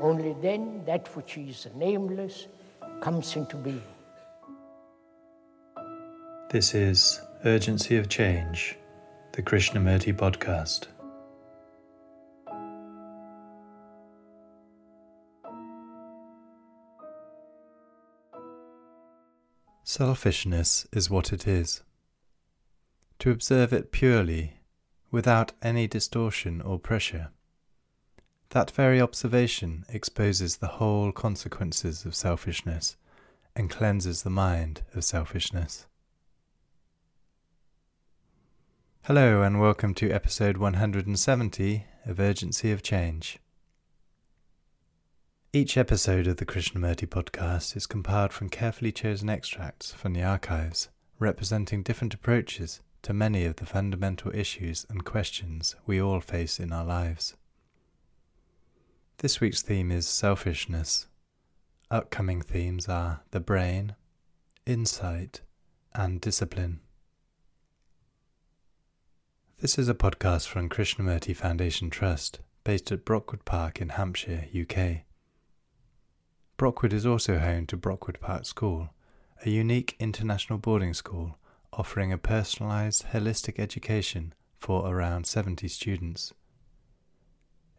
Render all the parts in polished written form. Only then that which is nameless comes into being. This is Urgency of Change, the Krishnamurti podcast. Selfishness is what it is. To observe it purely, without any distortion or pressure. That very observation exposes the whole consequences of selfishness and cleanses the mind of selfishness. Hello and welcome to episode 170 of Urgency of Change. Each episode of the Krishnamurti podcast is compiled from carefully chosen extracts from the archives, representing different approaches to many of the fundamental issues and questions we all face in our lives. This week's theme is selfishness. Upcoming themes are the brain, insight, and discipline. This is a podcast from Krishnamurti Foundation Trust, based at Brockwood Park in Hampshire, UK. Brockwood is also home to Brockwood Park School, a unique international boarding school offering a personalised, holistic education for around 70 students.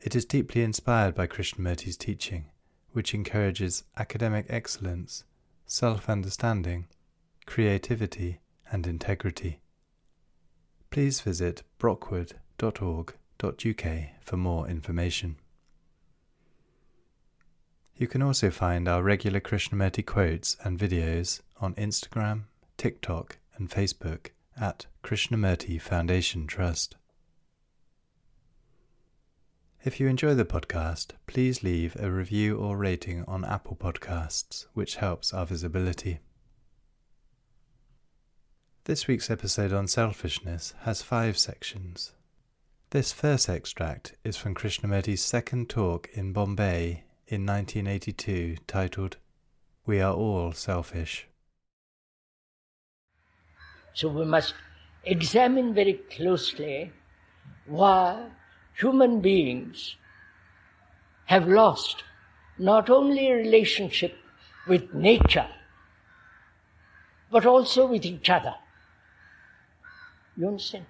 It is deeply inspired by Krishnamurti's teaching, which encourages academic excellence, self-understanding, creativity and integrity. Please visit brockwood.org.uk for more information. You can also find our regular Krishnamurti quotes and videos on Instagram, TikTok and Facebook at Krishnamurti Foundation Trust. If you enjoy the podcast, please leave a review or rating on Apple Podcasts, which helps our visibility. This week's episode on selfishness has 5 sections. This first extract is from Krishnamurti's second talk in Bombay in 1982, titled, "We Are All Selfish." So we must examine very closely why human beings have lost not only a relationship with nature, but also with each other. You understand?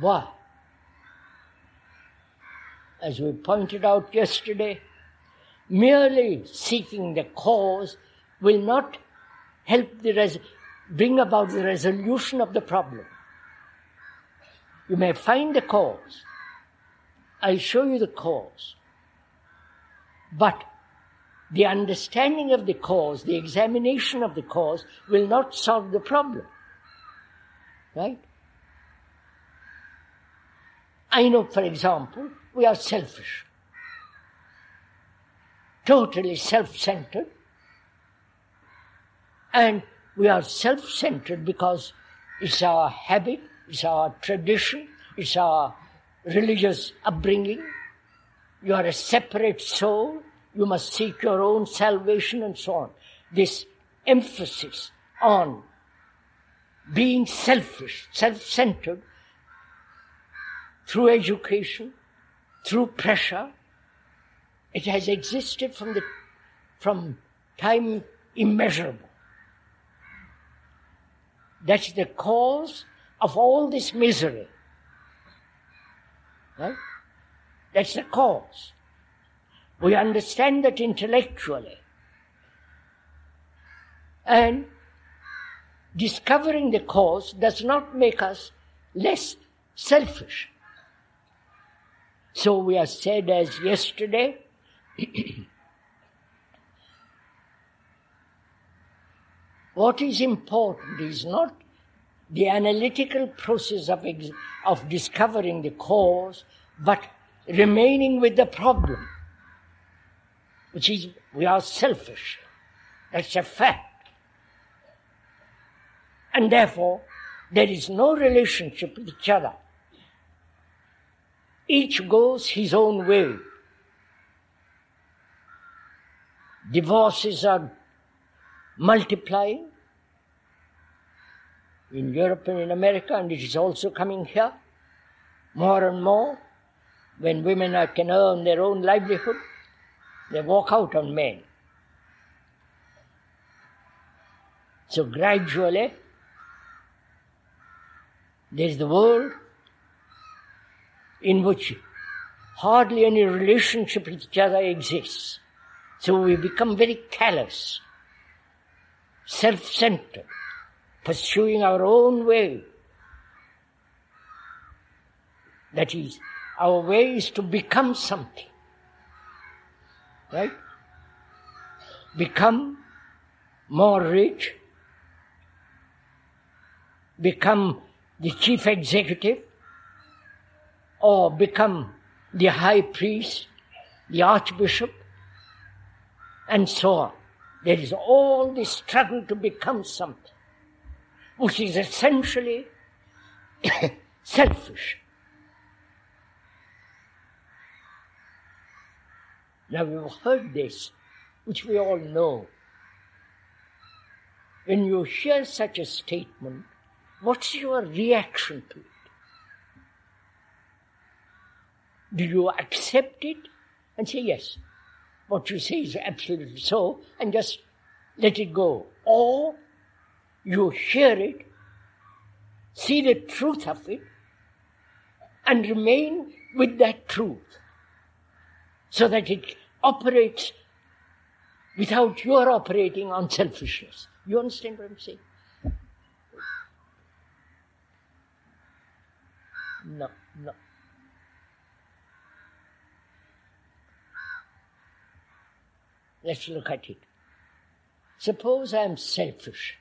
Why? As we pointed out yesterday, merely seeking the cause will not help bring about the resolution of the problem. You may find the cause. I'll show you the cause. But the understanding of the cause, the examination of the cause, will not solve the problem. Right? I know, for example, we are selfish. Totally self-centered. And we are self-centered because it's our habit, it's our tradition, it's our religious upbringing. You are a separate soul, you must seek your own salvation and so on. This emphasis on being selfish, self-centered, through education, through pressure, it has existed from time immeasurable. That's the cause of all this misery. Right? That's the cause. We understand that intellectually. And discovering the cause does not make us less selfish. So we are said as yesterday, what is important is not the analytical process of discovering the cause, but remaining with the problem. You see, we are selfish. That's a fact. And therefore, there is no relationship with each other. Each goes his own way. Divorces are multiplying in Europe and in America, and it is also coming here more and more. When women can earn their own livelihood, they walk out on men. So gradually, there is the world in which hardly any relationship with each other exists. So we become very callous, self-centered, pursuing our own way. That is, our way is to become something, right? Become more rich, become the chief executive, or become the high priest, the archbishop, and so on. There is all this struggle to become something, which is essentially selfish. Now we've heard this, which we all know. When you hear such a statement, what's your reaction to it? Do you accept it and say, yes, what you say is absolutely so, and just let it go? Or you hear it, see the truth of it, and remain with that truth, so that it operates without your operating on selfishness? You understand what I'm saying? No. Let's look at it. Suppose I am selfish,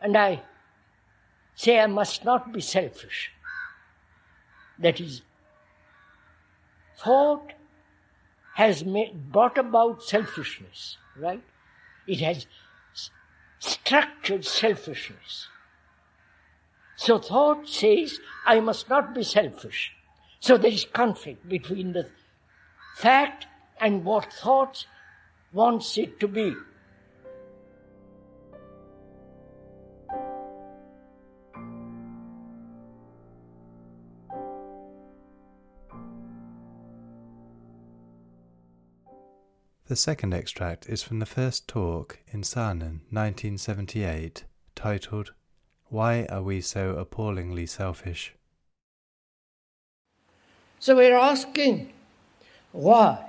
and I say I must not be selfish. That is, thought has brought about selfishness, right? It has structured selfishness. So thought says, I must not be selfish. So there is conflict between the fact and what thought wants it to be. The second extract is from the first talk in Saanen, 1978, titled, Why Are We So Appallingly Selfish? So we're asking, why?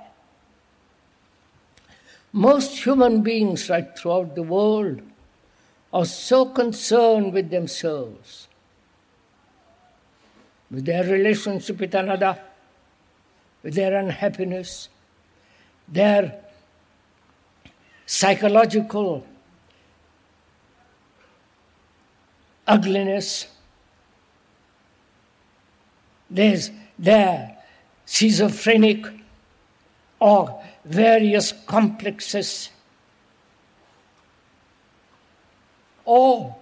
Most human beings right throughout the world are so concerned with themselves, with their relationship with another, with their unhappiness, their psychological ugliness, their schizophrenic or various complexes, or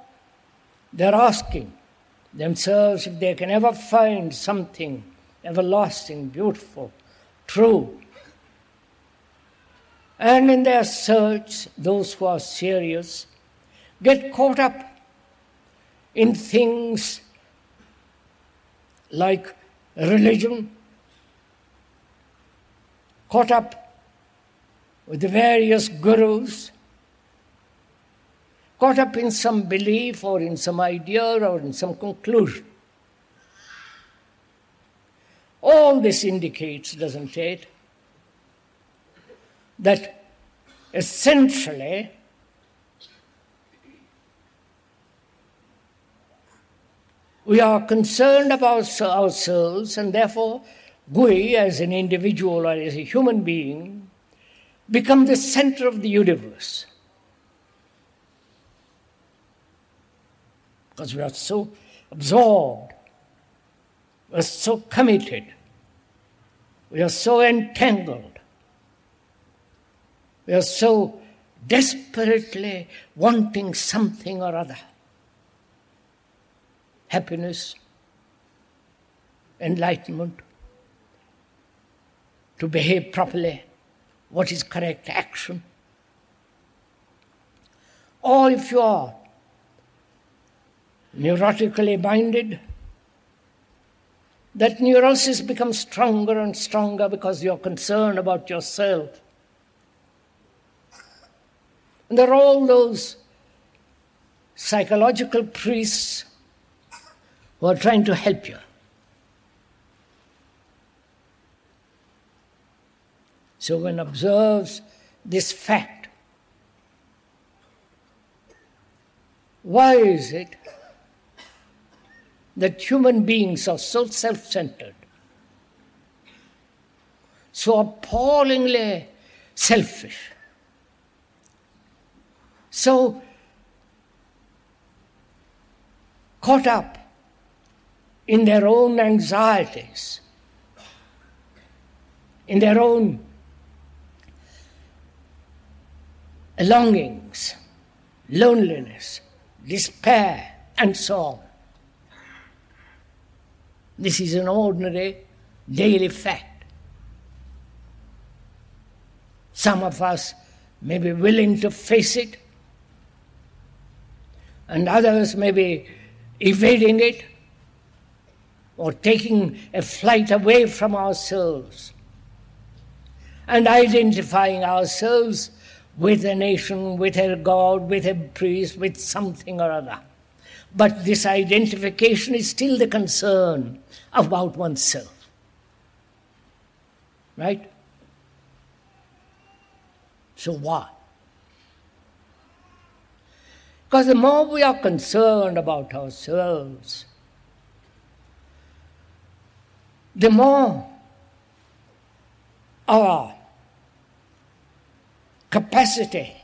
they're asking themselves if they can ever find something everlasting, beautiful, true. And in their search, those who are serious get caught up in things like religion, caught up with the various gurus, caught up in some belief or in some idea or in some conclusion. All this indicates, doesn't it, that essentially we are concerned about ourselves, and therefore we, as an individual or as a human being, become the center of the universe. Because we are so absorbed, we are so committed, We are so entangled. We are so desperately wanting something or other. Happiness, enlightenment, to behave properly, what is correct action. Or if you are neurotically minded, that neurosis becomes stronger and stronger because you're concerned about yourself. And there are all those psychological priests who are trying to help you. So one observes this fact. Why is it that human beings are so self-centered, so appallingly selfish, so caught up in their own anxieties, in their own longings, loneliness, despair, and so on? This is an ordinary daily fact. Some of us may be willing to face it, and others may be evading it or taking a flight away from ourselves and identifying ourselves with a nation, with a god, with a priest, with something or other. But this identification is still the concern about oneself. Right? So why? Because the more we are concerned about ourselves, the more our capacity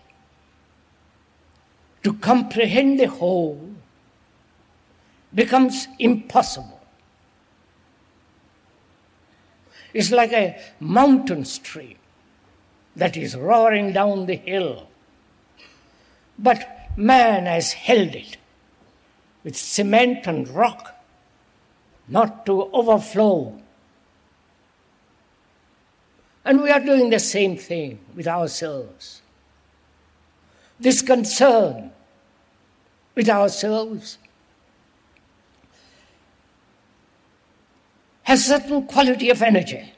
to comprehend the whole becomes impossible. It's like a mountain stream that is roaring down the hill, but man has held it with cement and rock not to overflow. And we are doing the same thing with ourselves. This concern with ourselves has certain quality of energy.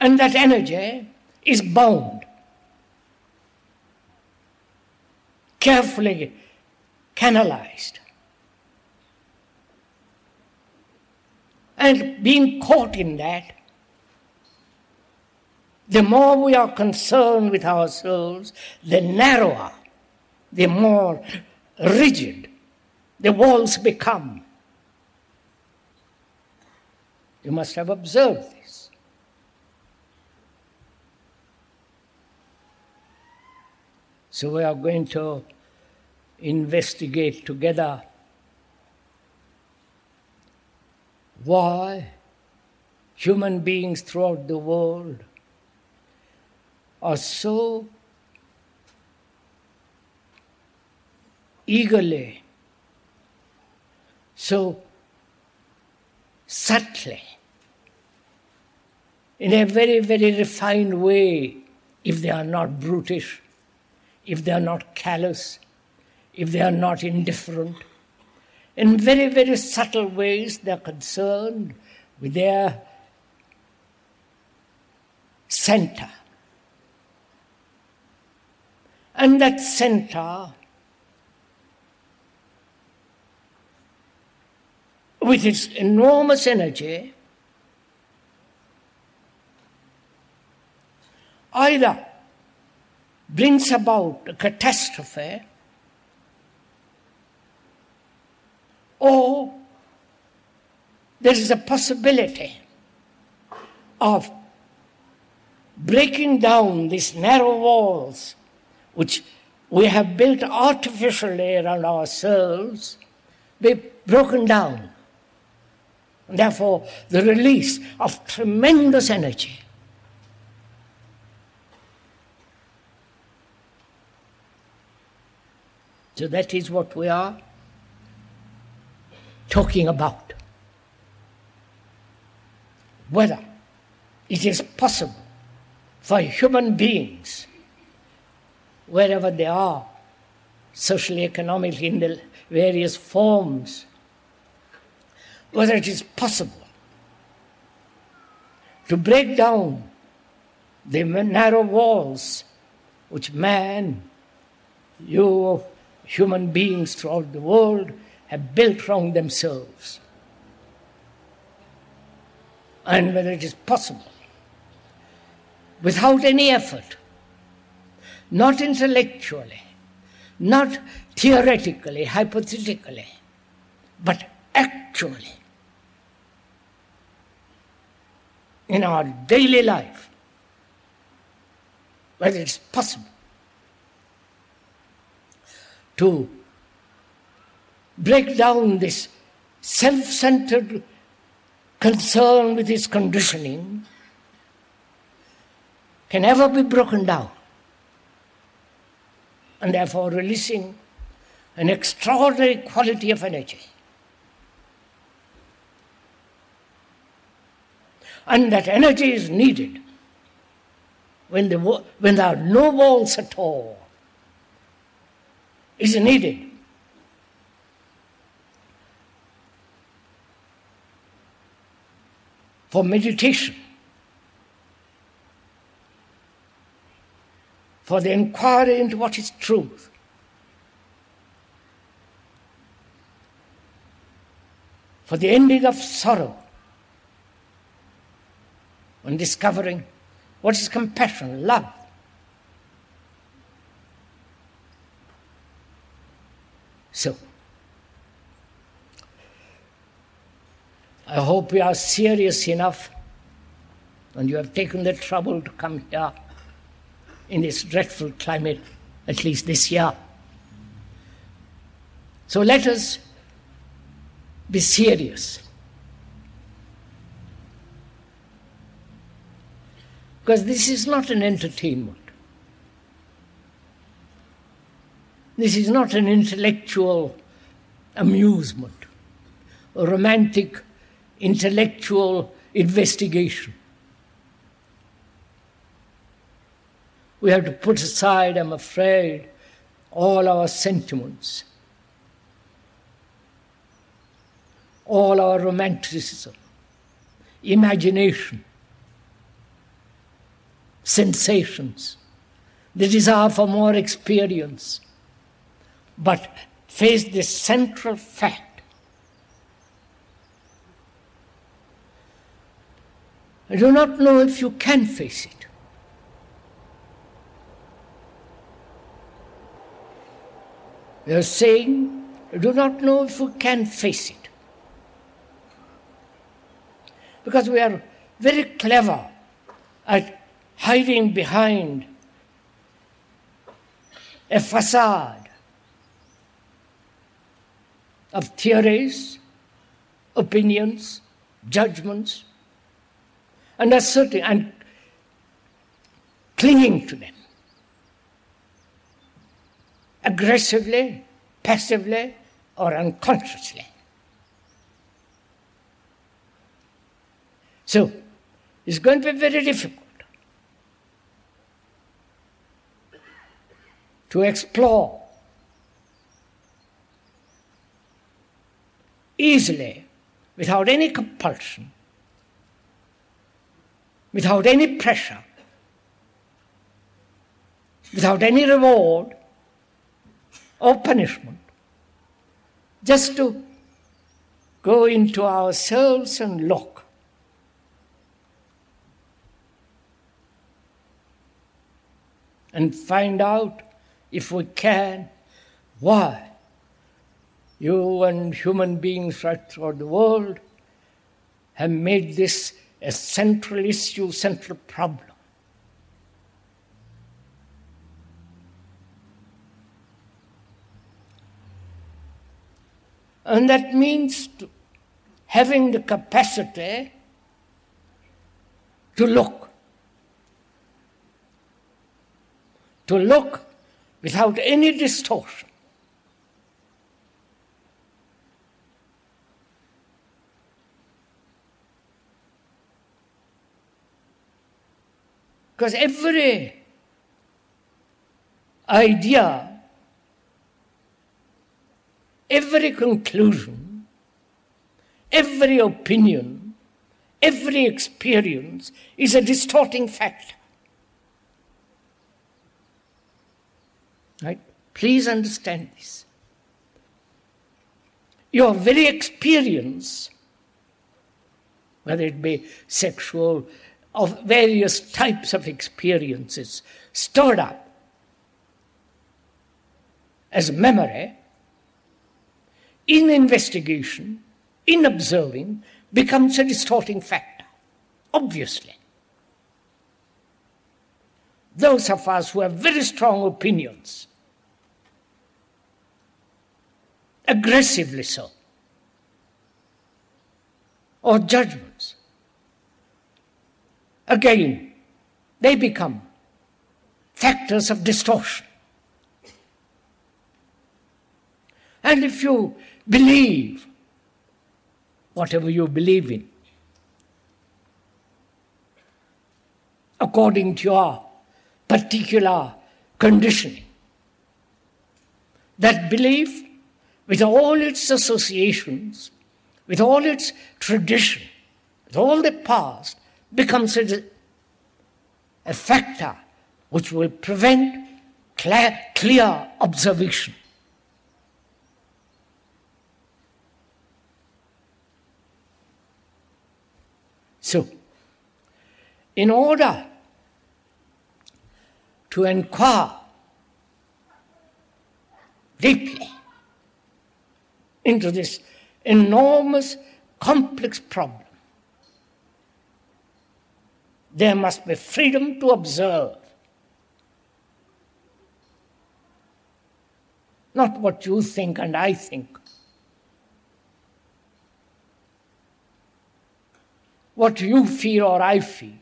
And that energy is bound, carefully canalized, and being caught in that, the more we are concerned with ourselves, the narrower, the more rigid the walls become. You must have observed this. So we are going to investigate together why human beings throughout the world are so eagerly, so subtly, in a very, very refined way, if they are not brutish, if they are not callous, if they are not indifferent. In very, very subtle ways, they are concerned with their center. And that center, with its enormous energy, either brings about a catastrophe or there is a possibility of breaking down these narrow walls which we have built artificially around ourselves, be broken down therefore, the release of tremendous energy. So that is what we are talking about. Whether it is possible for human beings, wherever they are, socially, economically, in the various forms, whether it is possible to break down the narrow walls which man, you, human beings throughout the world have built round themselves, and whether it is possible, without any effort, not intellectually, not theoretically, hypothetically, but actually, in our daily life, whether it's possible to break down this self-centered concern with its conditioning, can never be broken down. And therefore releasing an extraordinary quality of energy. And that energy is needed when there are no walls at all. Is needed for meditation, for the inquiry into what is truth. For the ending of sorrow and discovering what is compassion, love. So, I hope you are serious enough and you have taken the trouble to come here in this dreadful climate, at least this year. So let us be serious. Because this is not an entertainment. This is not an intellectual amusement, a romantic intellectual investigation. We have to put aside, I'm afraid, all our sentiments, all our romanticism, imagination, sensations, the desire for more experience, but face this central fact. I do not know if you can face it. They are saying, I do not know if we can face it. Because we are very clever at hiding behind a facade of theories, opinions, judgments, and asserting and clinging to them. Aggressively, passively, or unconsciously. So, it's going to be very difficult to explore easily, without any compulsion, without any pressure, without any reward, or punishment, just to go into ourselves and look. And find out, if we can, why you and human beings right throughout the world have made this a central issue, central problem. And that means to having the capacity to look without any distortion. Because every idea, every conclusion, every opinion, every experience is a distorting factor. Right? Please understand this. Your very experience, whether it be sexual, of various types of experiences stored up as memory, in investigation, in observing, becomes a distorting factor, obviously. Those of us who have very strong opinions, aggressively so, or judgments, again, they become factors of distortion. And if you believe whatever you believe in, according to your particular conditioning, that belief, with all its associations, with all its tradition, with all the past, becomes a factor which will prevent clear observation. So, in order to inquire deeply into this enormous, complex problem, there must be freedom to observe. Not what you think and I think. What you feel or I feel.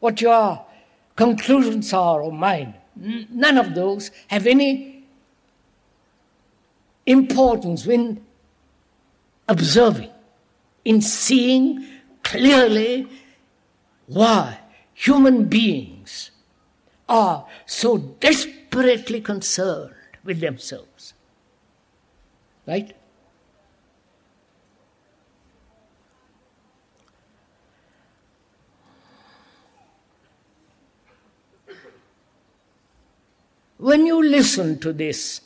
What your conclusions are or mine. None of those have any importance in observing, in seeing clearly why human beings are so desperately concerned with themselves. Right? When you listen to this,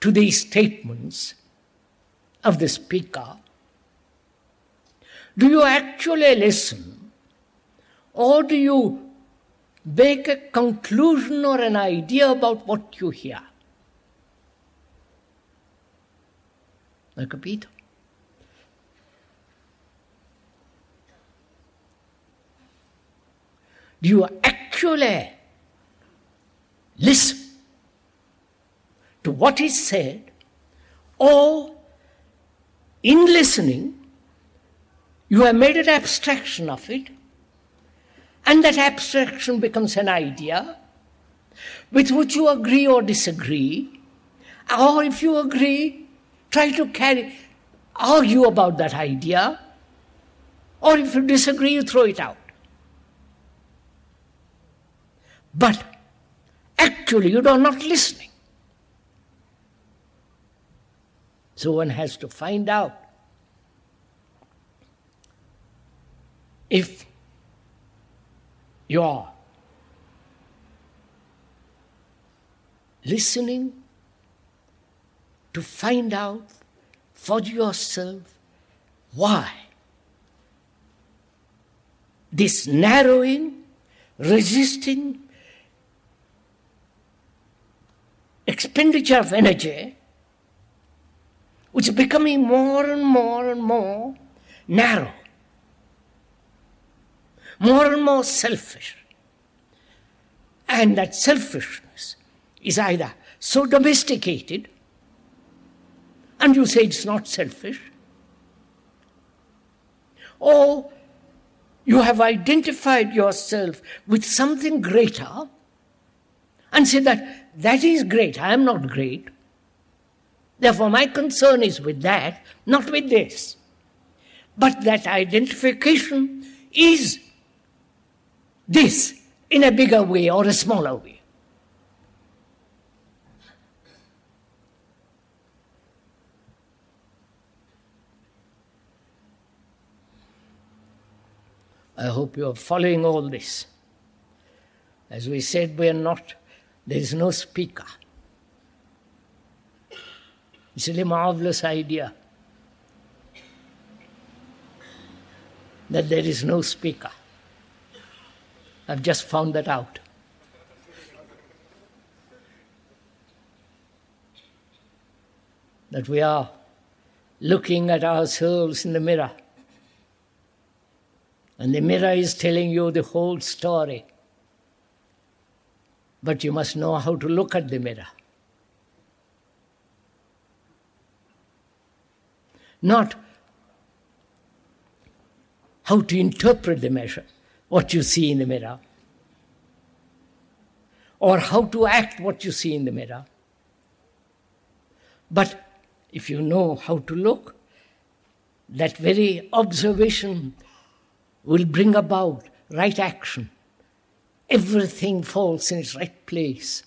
to these statements of the speaker, do you actually listen, or do you make a conclusion or an idea about what you hear? Lo capito? Do you actually listen to what is said, or in listening, you have made an abstraction of it, and that abstraction becomes an idea with which you agree or disagree, or if you agree, try to argue about that idea, or if you disagree, you throw it out. But actually, you are not listening. So one has to find out if your listening to find out for yourself why this narrowing, resisting expenditure of energy, which is becoming more and more and more narrow, more and more selfish. And that selfishness is either so domesticated and you say it's not selfish. Or you have identified yourself with something greater and say that is great, I am not great. Therefore, my concern is with that, not with this. But that identification is this in a bigger way or a smaller way. I hope you are following all this. As we said, we are not, there is no speaker. It's a marvelous idea that there is no speaker. I've just found that out. That we are looking at ourselves in the mirror. And the mirror is telling you the whole story. But you must know how to look at the mirror. Not how to interpret the measure, what you see in the mirror, or how to act what you see in the mirror. But if you know how to look, that very observation will bring about right action. Everything falls in its right place.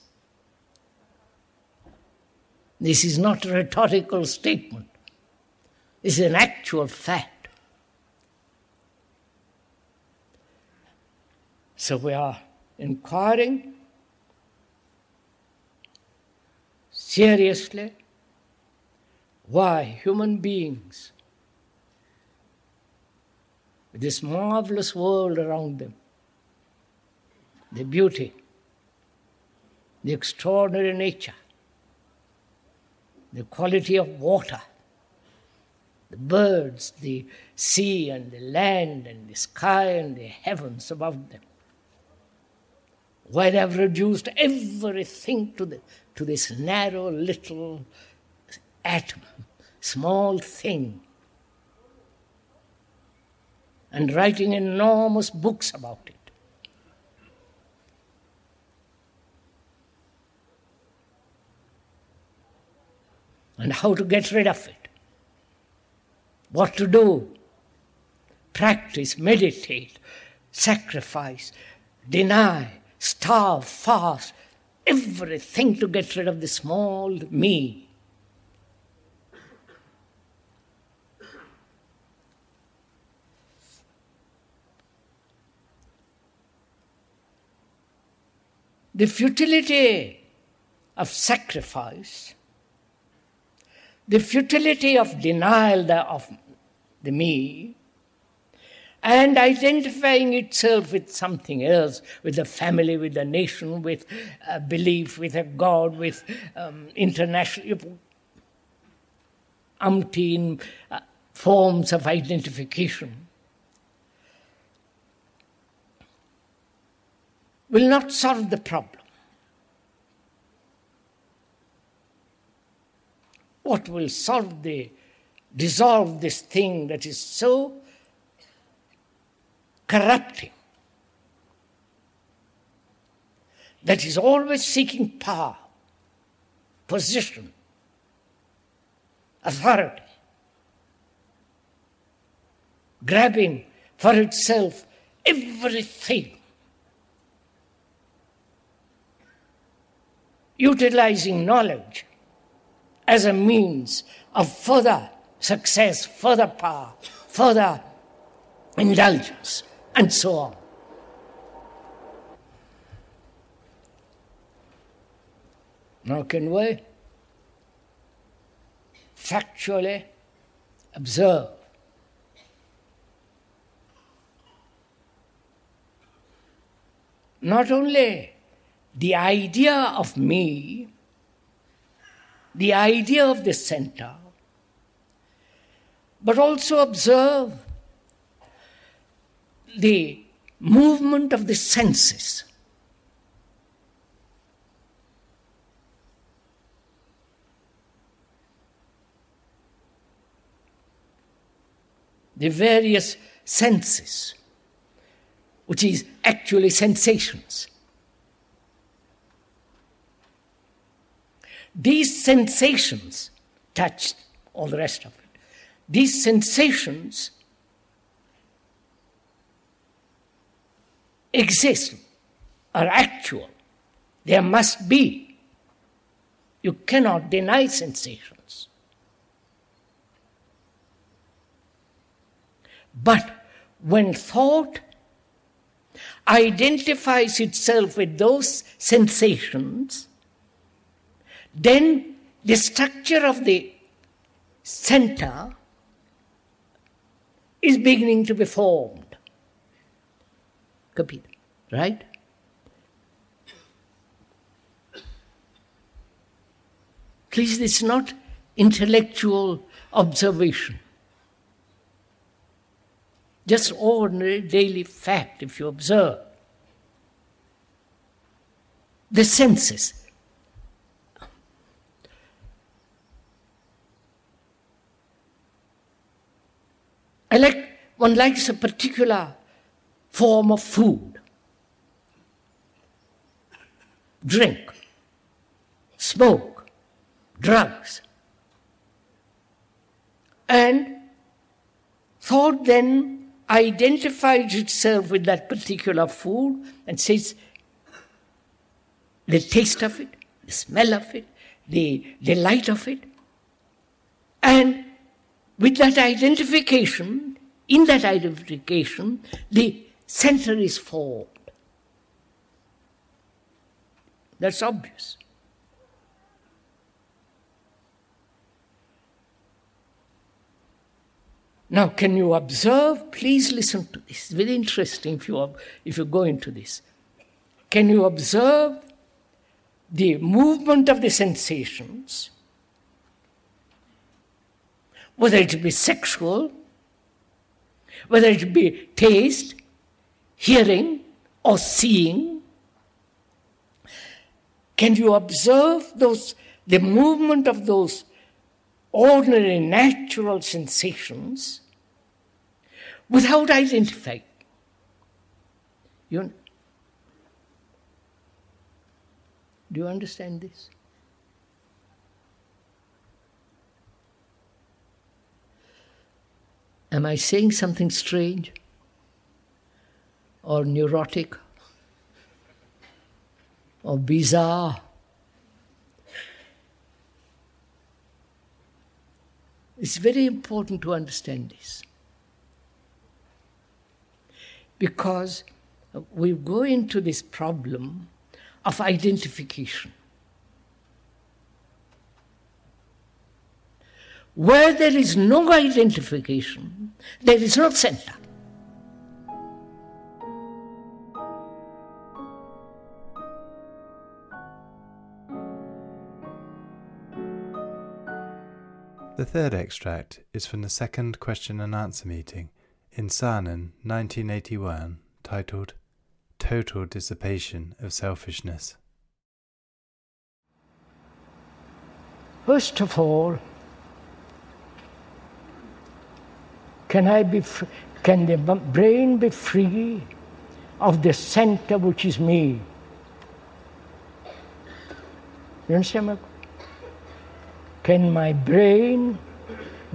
This is not a rhetorical statement. This is an actual fact. So we are inquiring seriously why human beings, with this marvelous world around them, the beauty, the extraordinary nature, the quality of water, the birds, the sea and the land and the sky and the heavens above them, why they have reduced everything to this narrow little atom, small thing, and writing enormous books about it. And how to get rid of it. What to do? Practice, meditate, sacrifice, deny, starve, fast, everything to get rid of the small me. The futility of sacrifice, the futility of denial of the me, and identifying itself with something else, with the family, with the nation, with a belief, with a God, with international umpteen forms of identification, will not solve the problem. What will dissolve this thing that is so corrupting, that is always seeking power, position, authority, grabbing for itself everything, utilizing knowledge as a means of further success, further power, further indulgence, and so on. Now can we factually observe not only the idea of me, the idea of the center, but also observe the movement of the senses. the various senses, which is actually sensations. These sensations touched all the rest of it. These sensations exist, are actual. There must be. You cannot deny sensations. But when thought identifies itself with those sensations, then the structure of the center is beginning to be formed. Kapita, right? Please, it's not intellectual observation. Just ordinary daily fact, if you observe. The senses. One likes a particular form of food, drink, smoke, drugs. And thought then identifies itself with that particular food and says the taste of it, the smell of it, the delight of it. And with that identification, in that identification, the center is formed. That's obvious. Now, can you observe? Please listen to this. It's very interesting if you go into this. Can you observe the movement of the sensations, whether it be sexual, whether it be taste, hearing, or seeing? Can you observe the movement of those ordinary natural sensations without identifying? Do you understand this? Am I saying something strange or neurotic or bizarre? It's very important to understand this, because we go into this problem of identification. Where there is no identification, there is no center. The third extract is from the second question and answer meeting in Sarnen, 1981, titled Total Dissipation of Selfishness. First of all, can the brain be free of the center which is me? You understand my question? Can my brain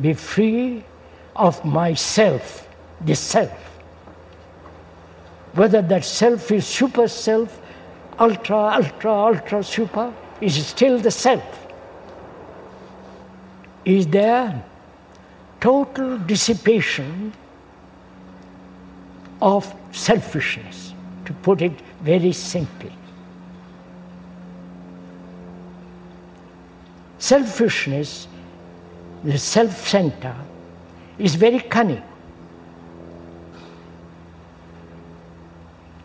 be free of myself, the self? Whether that self is super self, ultra, ultra, ultra super, is still the self. Is there total dissipation of selfishness, to put it very simply. Selfishness, the self-center, is very cunning.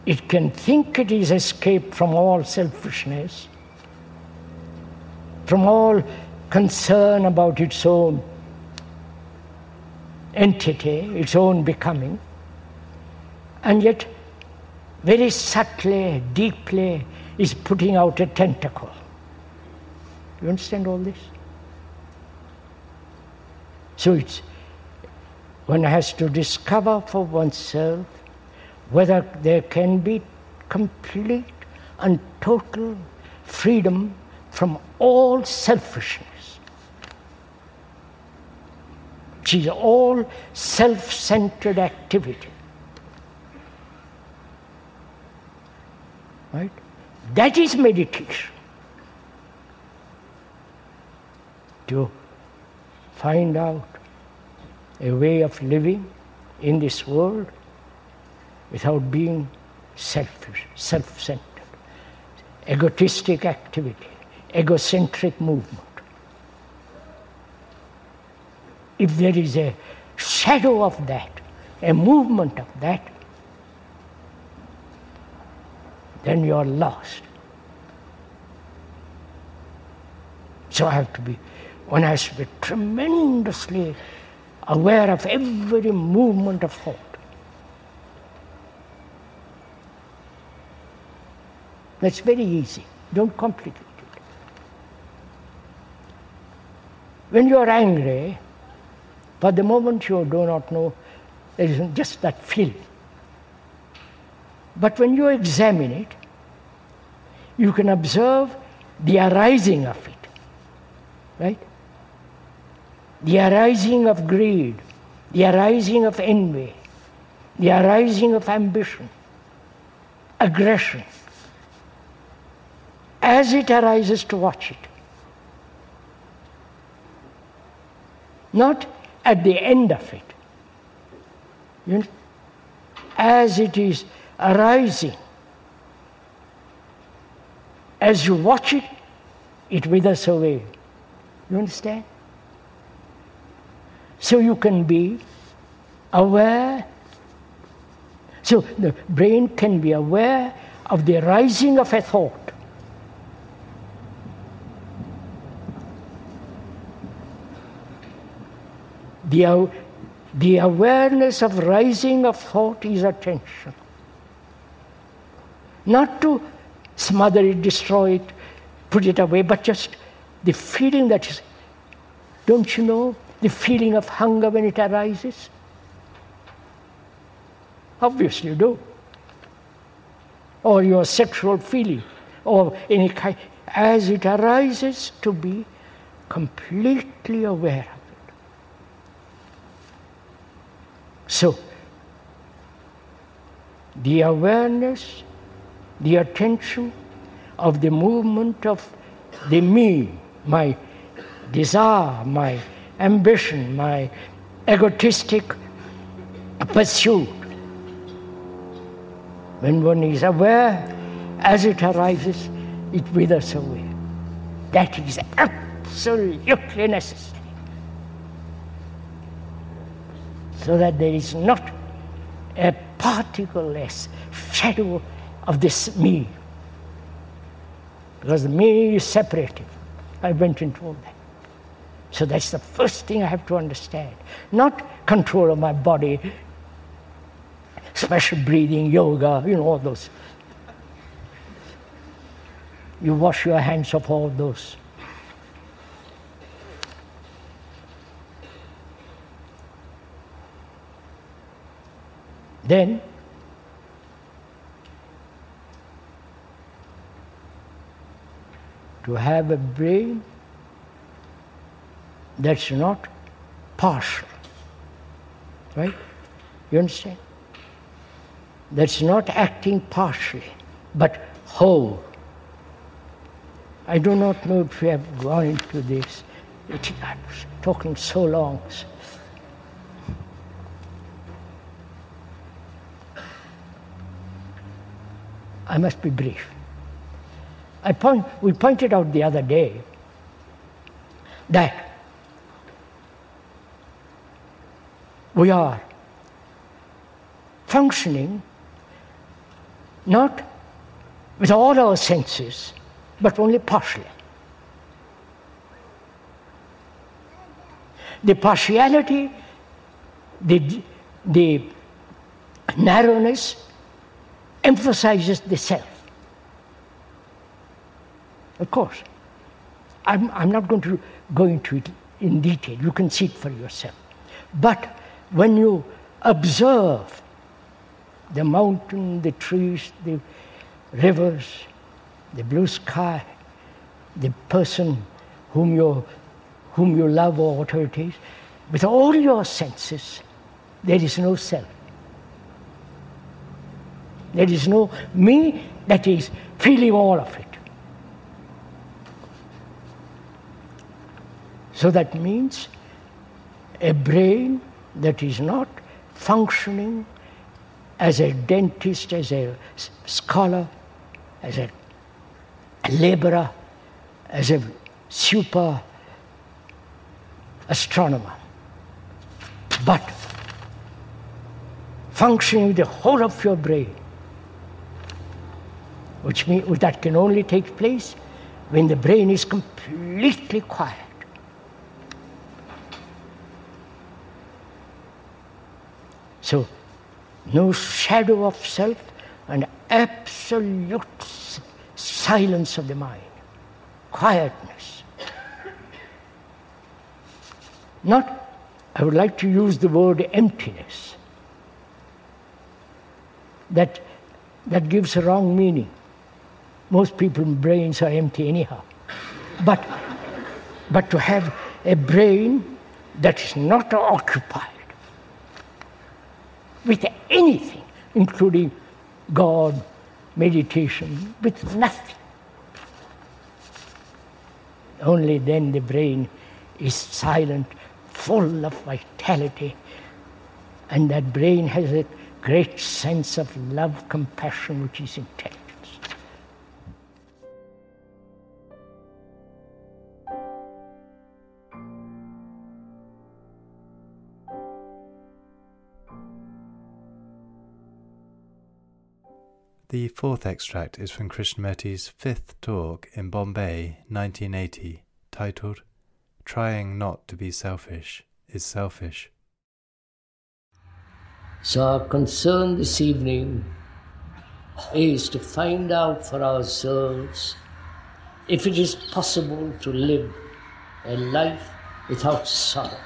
It can think it is escaped from all selfishness, from all concern about its own entity, its own becoming, and yet very subtly, deeply is putting out a tentacle. You understand all this? So it's One has to discover for oneself whether there can be complete and total freedom from all selfishness. It is all self-centered activity. Right? That is meditation. To find out a way of living in this world without being selfish, self-centered, egotistic activity, egocentric movement. If there is a shadow of that, a movement of that, then you are lost. So one has to be tremendously aware of every movement of thought. That's very easy. Don't complicate it. When you are angry, for the moment you do not know, there is just that feeling. But when you examine it, you can observe the arising of it, right? The arising of greed, the arising of envy, the arising of ambition, aggression. As it arises, to watch it. Not at the end of it. You know? As it is arising, as you watch it, it withers away. You understand? So you can be aware. So the brain can be aware of the arising of a thought. The awareness of rising of thought is attention. Not to smother it, destroy it, put it away, but just the feeling that is, don't you know, the feeling of hunger when it arises? Obviously you do. Or your sexual feeling, or any kind, as it arises, to be completely aware of. So, the awareness, the attention of the movement of the me, my desire, my ambition, my egotistic pursuit. When one is aware, as it arises, it withers away. That is absolutely necessary. So that there is not a particle, a shadow of this me. Because the me is separated. I went into all that. So that's the first thing I have to understand. Not control of my body, special breathing, yoga, you know, all those. You wash your hands of all those. Then, to have a brain that's not partial, right? You understand? That's not acting partially, but whole. I do not know if we have gone into this. I'm talking so long. I must be brief. We pointed out the other day that we are functioning not with all our senses, but only partially. The partiality, the narrowness, emphasizes the self. Of course, I'm not going to go into it in detail. You can see it for yourself. But when you observe the mountain, the trees, the rivers, the blue sky, the person whom you love or whatever it is, with all your senses, there is no self. There is no me that is feeling all of it. So that means a brain that is not functioning as a dentist, as a scholar, as a laborer, as a super astronomer, but functioning with the whole of your brain, which means that can only take place when the brain is completely quiet. So, no shadow of self and absolute silence of the mind, quietness. I would like to use the word emptiness. That gives a wrong meaning. Most people's brains are empty anyhow. But to have a brain that is not occupied with anything, including God, meditation, with nothing. Only then the brain is silent, full of vitality, and that brain has a great sense of love, compassion, which is intelligence. The fourth extract is from Krishnamurti's fifth talk in Bombay, 1980, titled, "Trying Not to Be Selfish is Selfish." So our concern this evening is to find out for ourselves if it is possible to live a life without sorrow.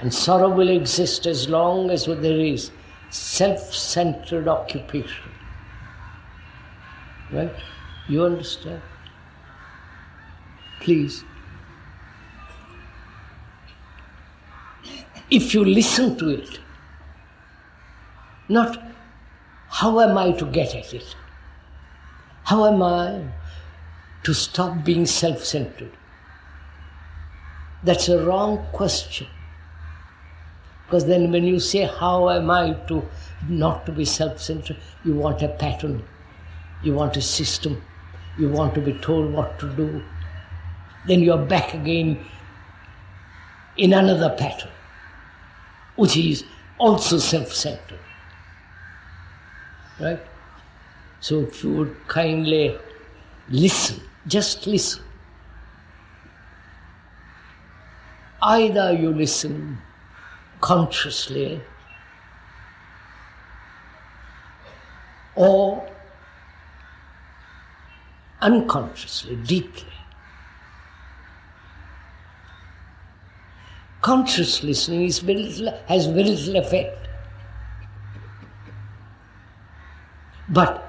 And sorrow will exist as long as there is self-centered occupation. Right? You understand? Please. If you listen to it, not how am I to get at it? How am I to stop being self-centered? That's a wrong question. Because then when you say, how am I to not to be self-centered, you want a pattern, you want a system, you want to be told what to do. Then you're back again in another pattern, which is also self-centered. Right? So if you would kindly listen, just listen. Either you listen consciously, or unconsciously, deeply. Conscious listening is has very little effect. But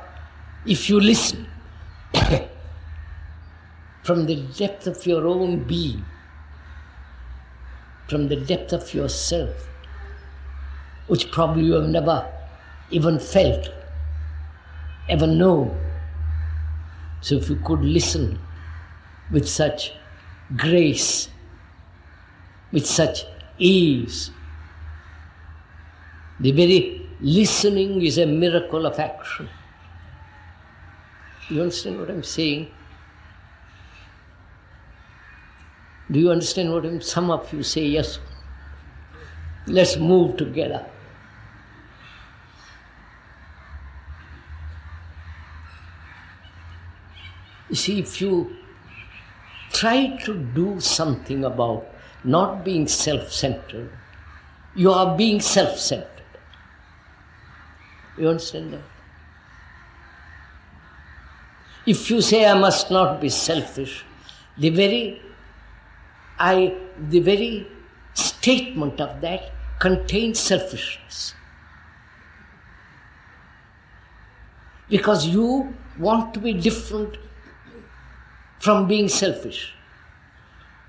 if you listen from the depth of your own being, from the depth of yourself, which probably you have never even felt, ever known. So if you could listen with such grace, with such ease, the very listening is a miracle of action. You understand what I'm saying? Do you understand what I'm saying? Some of you say, yes, let's move together. You see, if you try to do something about not being self-centered, you are being self-centered. You understand that? If you say, I must not be selfish, the very statement of that contains selfishness. Because you want to be different from being selfish.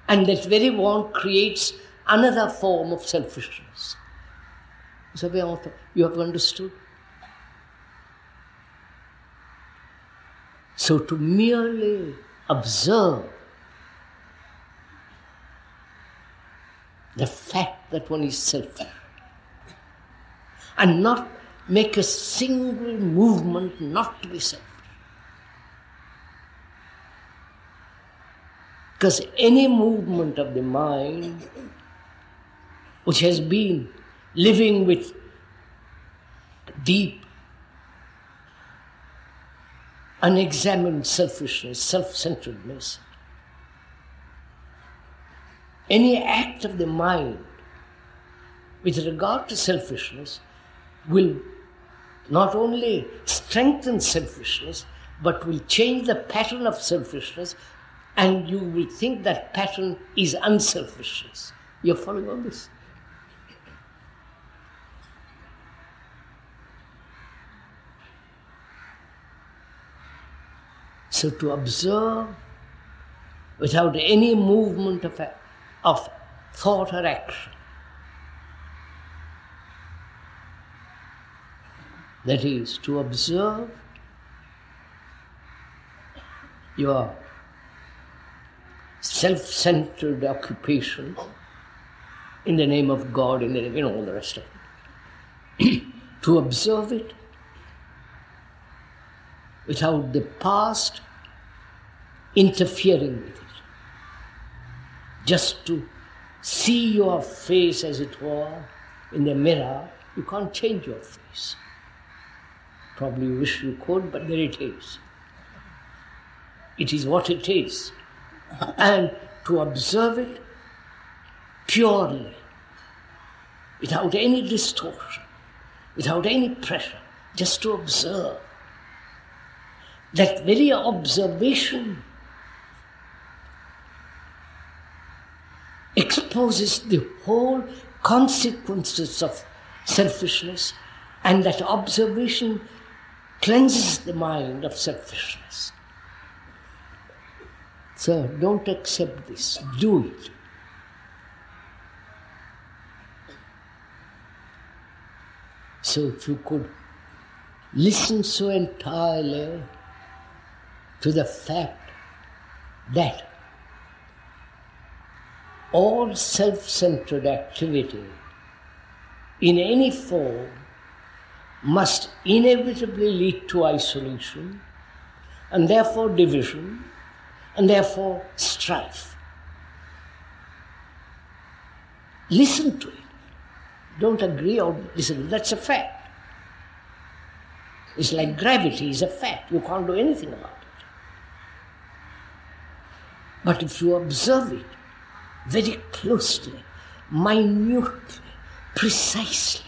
And that very want creates another form of selfishness. So you have understood? So to merely observe the fact that one is selfish and not make a single movement not to be selfish. Because any movement of the mind which has been living with deep, unexamined selfishness, self-centeredness, any act of the mind with regard to selfishness will not only strengthen selfishness, but will change the pattern of selfishness, and you will think that pattern is unselfishness. You are following all this? So to observe without any movement of thought or action, that is, to observe your self-centered occupation in the name of God, in the name, all the rest of it. To observe it without the past interfering with it. Just to see your face, as it were, in the mirror. You can't change your face. Probably wish you could, but there it is. It is what it is. And to observe it purely, without any distortion, without any pressure, just to observe. That very observation exposes the whole consequences of selfishness, and that observation cleanses the mind of selfishness. So don't accept this, do it. So if you could listen so entirely to the fact that all self-centered activity in any form must inevitably lead to isolation, and therefore division, and therefore strife. Listen to it. Don't agree or disagree. That's a fact. It's like gravity is a fact. You can't do anything about it. But if you observe it very closely, minutely, precisely,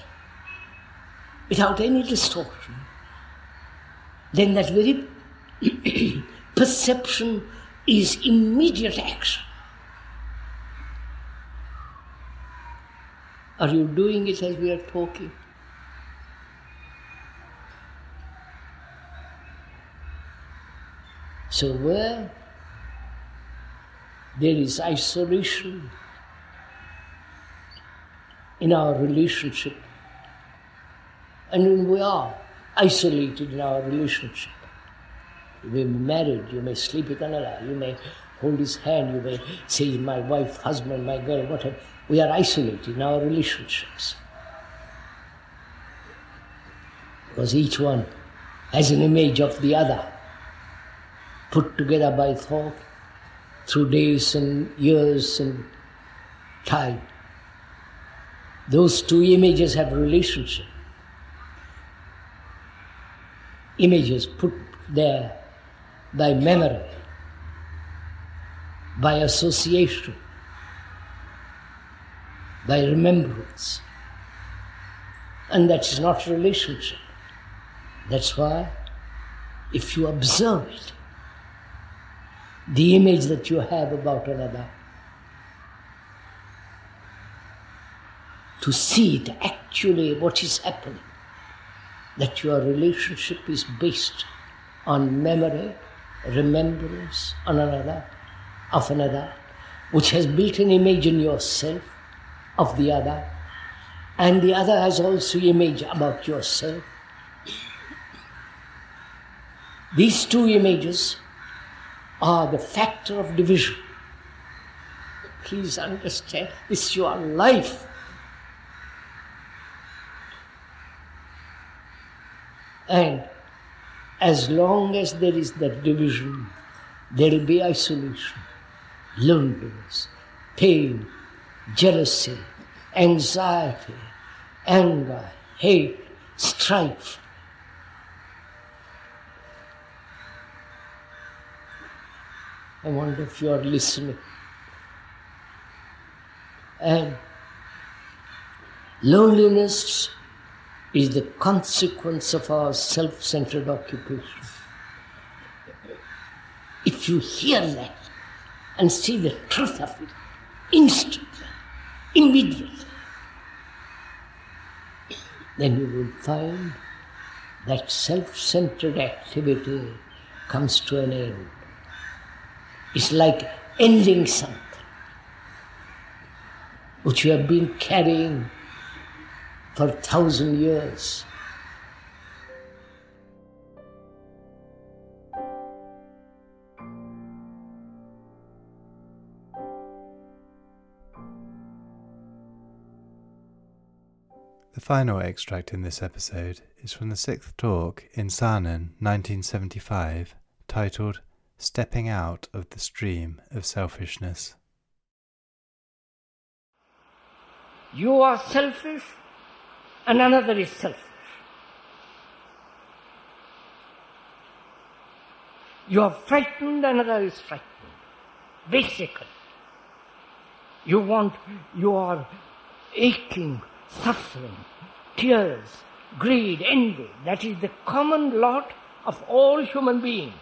without any distortion, then that very perception is immediate action. Are you doing it as we are talking? So where there is isolation in our relationship, and when we are isolated in our relationship, you may be married, you may sleep with another, you may hold his hand, you may say, my wife, husband, my girl, whatever. We are isolated in our relationships. Because each one has an image of the other, put together by thought, through days and years and time. Those two images have relationship. Images put there by memory, by association, by remembrance. And that is not relationship. That's why, if you observe it, the image that you have about another to see it actually what is happening, that your relationship is based on memory, remembrance of another, which has built an image in yourself of the other, and the other has also image about yourself. These two images are the factor of division. Please understand, it's your life. And as long as there is that division, there will be isolation, loneliness, pain, jealousy, anxiety, anger, hate, strife. I wonder if you are listening. And loneliness is the consequence of our self-centered occupation. If you hear that and see the truth of it, instantly, immediately, then you will find that self-centered activity comes to an end. It's like ending something which you have been carrying for 1,000 years. The final extract in this episode is from the 6th talk in Sarnen, 1975, titled Stepping Out of the Stream of Selfishness. You are selfish and another is selfish. You are frightened, another is frightened. Basically, you are aching, suffering, tears, greed, envy. That is the common lot of all human beings.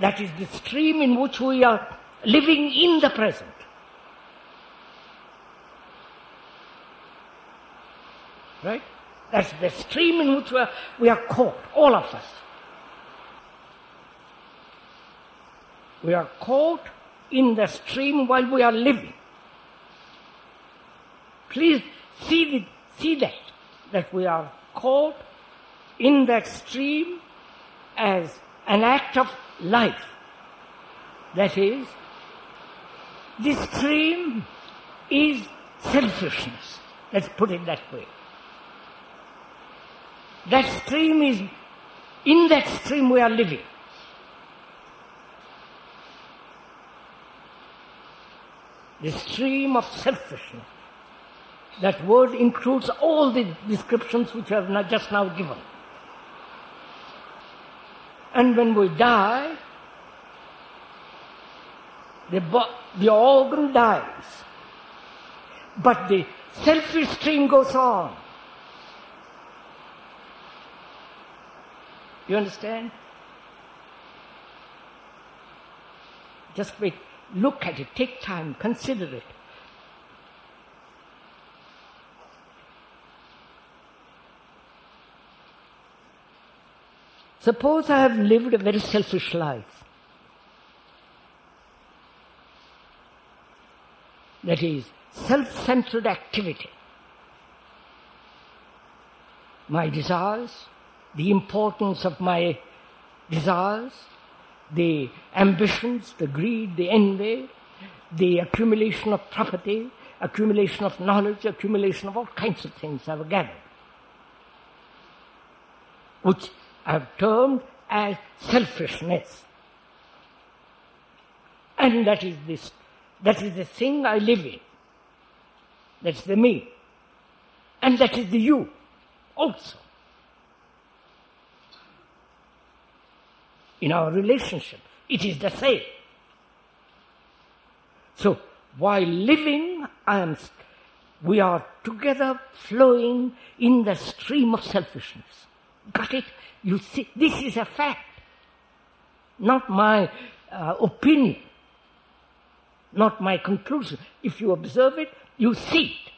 That is the stream in which we are living in the present. Right? That's the stream in which we are caught, all of us. We are caught in the stream while we are living. Please see that we are caught in that stream as an act of life. That is, this stream is selfishness. Let's put it that way. In that stream we are living. The stream of selfishness. That word includes all the descriptions which I have just now given. And when we die, the organ dies, but the selfish stream goes on. You understand? Just wait, look at it, take time, consider it. Suppose I have lived a very selfish life. That is, self-centered activity. My desires, the importance of my desires, the ambitions, the greed, the envy, the accumulation of property, accumulation of knowledge, accumulation of all kinds of things I have gathered, which I have termed as selfishness. And that is the thing I live in. That's the me. And that is the you also. In our relationship, it is the same. So while living, we are together flowing in the stream of selfishness. Got it? You see, this is a fact, not my opinion, not my conclusion. If you observe it, you see it.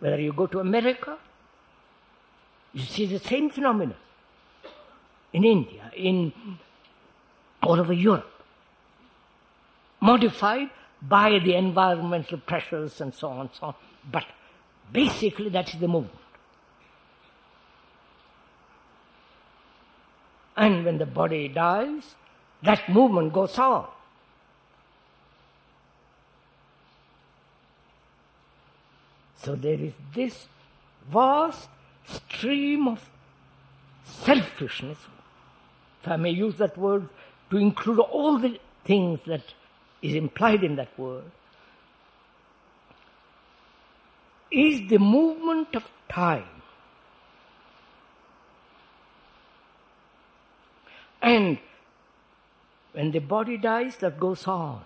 Whether you go to America, you see the same phenomena. In India, in all over Europe, modified by the environmental pressures and so on and so on. But basically that's the movement. And when the body dies, that movement goes on. So there is this vast stream of selfishness, if I may use that word, to include all the things that is implied in that word, is the movement of time. And when the body dies, that goes on.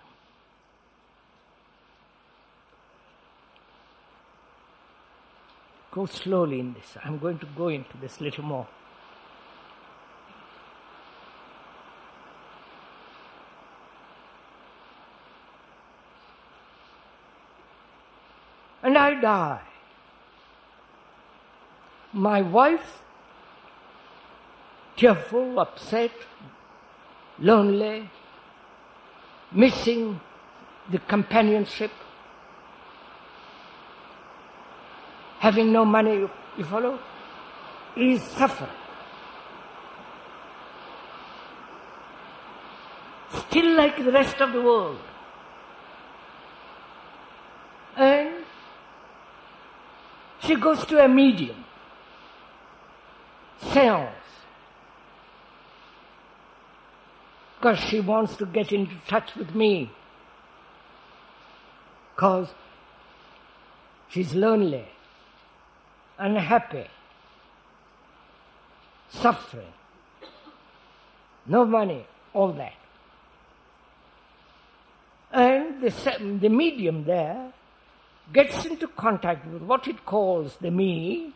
Go slowly in this. I'm going to go into this little more. And I die. My wife, tearful, upset, lonely, missing the companionship, having no money, you follow, is suffering. Still like the rest of the world. And she goes to a medium, seance, because she wants to get into touch with me, because she's lonely, unhappy, suffering, no money, all that. And the medium there gets into contact with what it calls the me,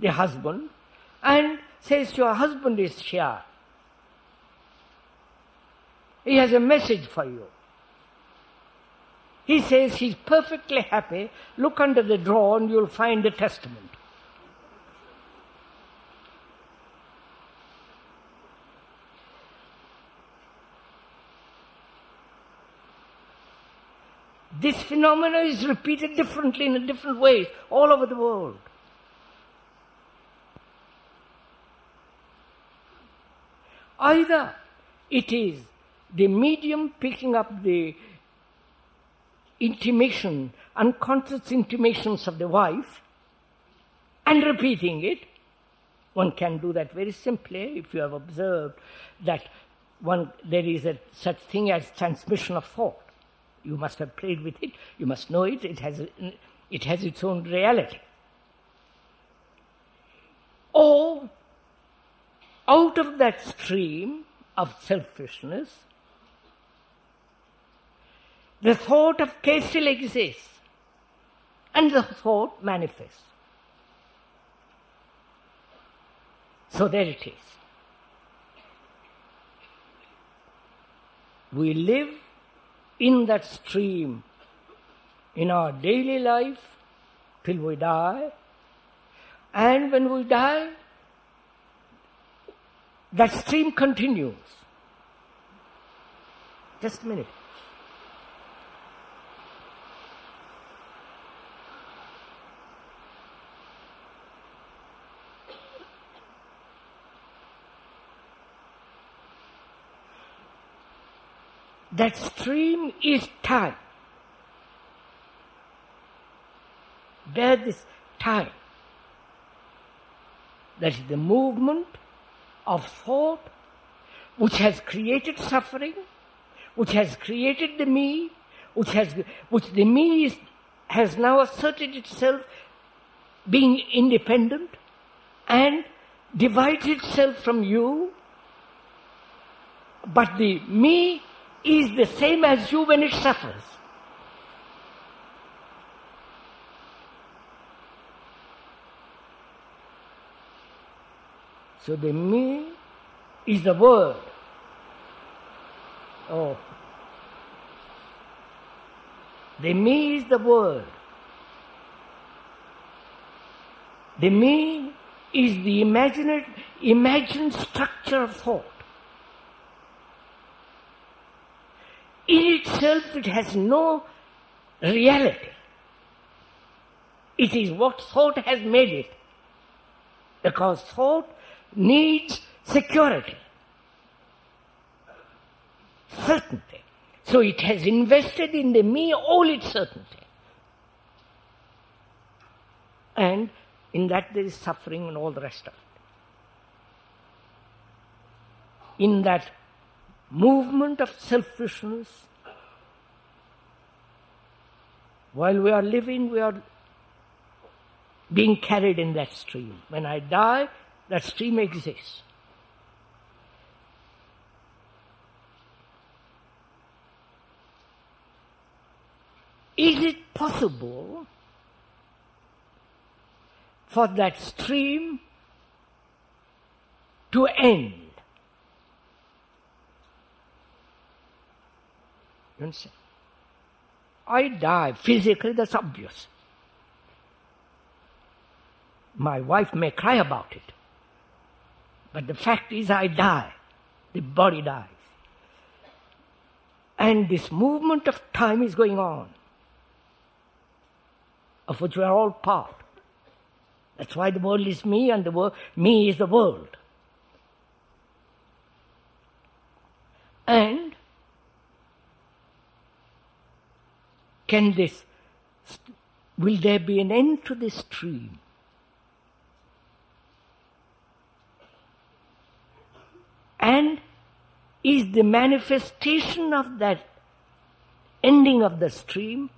the husband, and says, your husband is here. He has a message for you. He says he's perfectly happy. Look under the drawer and you'll find the testament. This phenomena is repeated differently in different ways all over the world. Either it is the medium picking up the intimation, unconscious intimations of the wife and repeating it. One can do that very simply if you have observed that there is a such thing as transmission of thought. You must have played with it, you must know it, it has its own reality. Or, out of that stream of selfishness, the thought of case still exists, and the thought manifests. So there it is. We live in that stream in our daily life till we die, and when we die, that stream continues. Just a minute. That stream is time. Bear this time. That is the movement of thought which has created suffering, which has created the me, which the me has now asserted itself being independent and divides itself from you, but the me is the same as you when it suffers. So the me is the word. Oh. The me is the word. The me is the imagined structure of thought. In itself it has no reality. It is what thought has made it, because thought needs security, certainty. So it has invested in the me all its certainty. And in that there is suffering and all the rest of it. In that movement of selfishness, while we are living, we are being carried in that stream. When I die, that stream exists. Is it possible for that stream to end? You understand? I die physically, that's obvious. My wife may cry about it, but the fact is I die, the body dies. And this movement of time is going on, of which we are all part. That's why the world is me and the me is the world. And can this, will there be an end to this stream? And is the manifestation of that ending of the stream,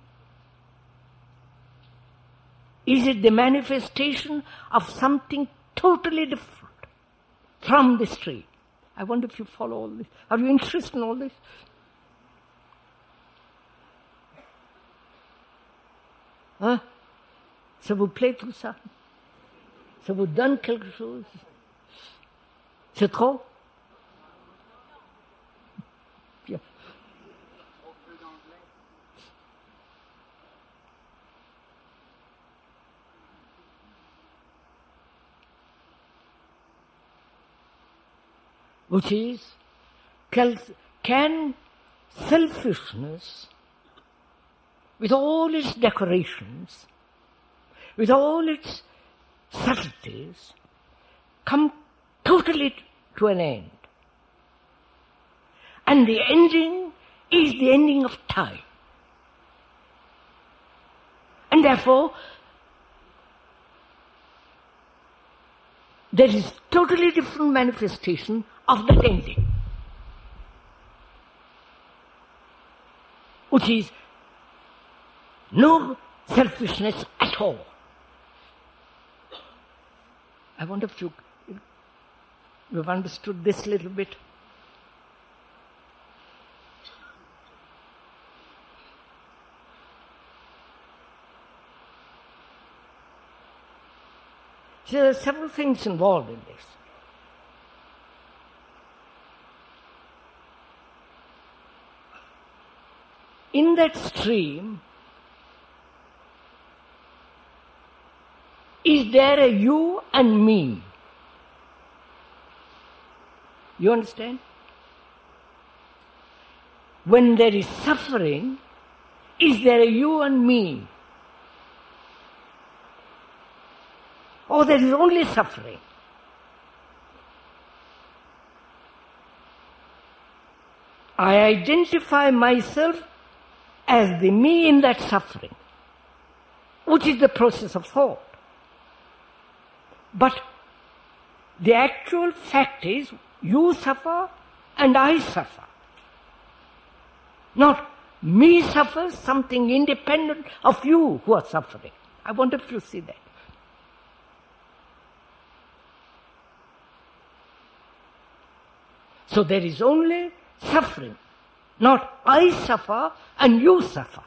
is it the manifestation of something totally different from the stream? I wonder if you follow all this. Are you interested in all this? Hein? Ça vous plaît tout ça? Ça vous donne quelque chose? C'est trop? Bien. Which is, can selfishness, with all its decorations, with all its subtleties, come totally to an end? And the ending is the ending of time. And therefore, there is totally different manifestation of that ending, which is no selfishness at all. I wonder if you've understood this little bit. See, there are several things involved in this. In that stream, is there a you and me? You understand? When there is suffering, is there a you and me? Or there is only suffering? I identify myself as the me in that suffering, which is the process of thought. But the actual fact is, you suffer and I suffer. Not me suffers something independent of you who are suffering. I wonder if you see that. So there is only suffering, not I suffer and you suffer.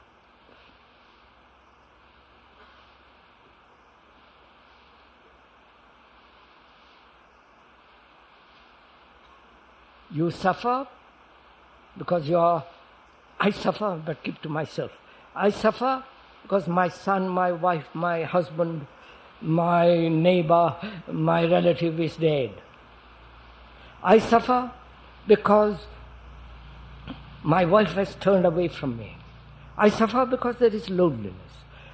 You suffer because you are, I suffer, but keep to myself. I suffer because my son, my wife, my husband, my neighbor, my relative is dead. I suffer because my wife has turned away from me. I suffer because there is loneliness.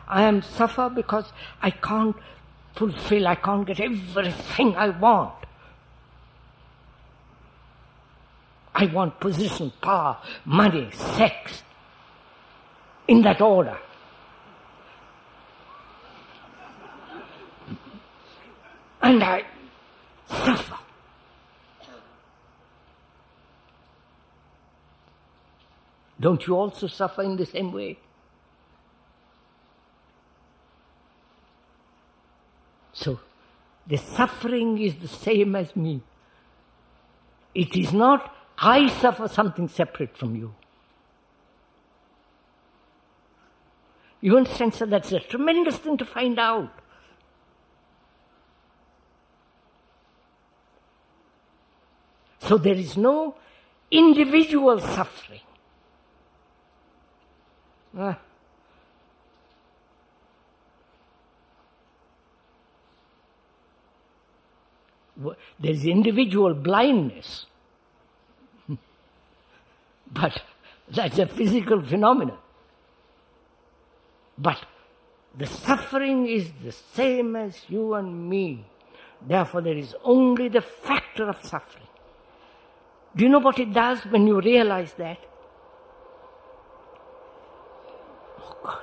I suffer because I can't fulfill, I can't get everything I want. I want position, power, money, sex, in that order. And I suffer. Don't you also suffer in the same way? So, the suffering is the same as me. It is not, I suffer something separate from you. You understand, sir, that's a tremendous thing to find out. So there is no individual suffering. There is individual blindness, but that's a physical phenomenon. But the suffering is the same as you and me. Therefore, there is only the factor of suffering. Do you know what it does when you realize that? Oh, God.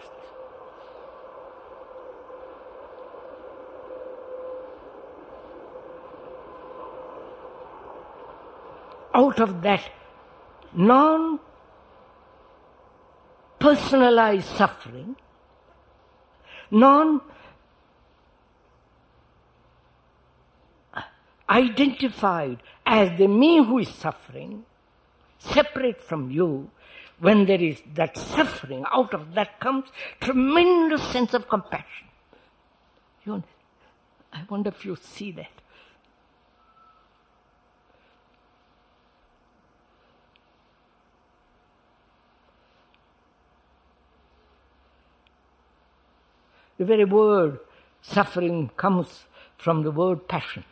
Out of that non-personalized suffering, non-identified as the me who is suffering, separate from you, when there is that suffering, out of that comes tremendous sense of compassion. I wonder if you see that. The very word suffering comes from the word passion.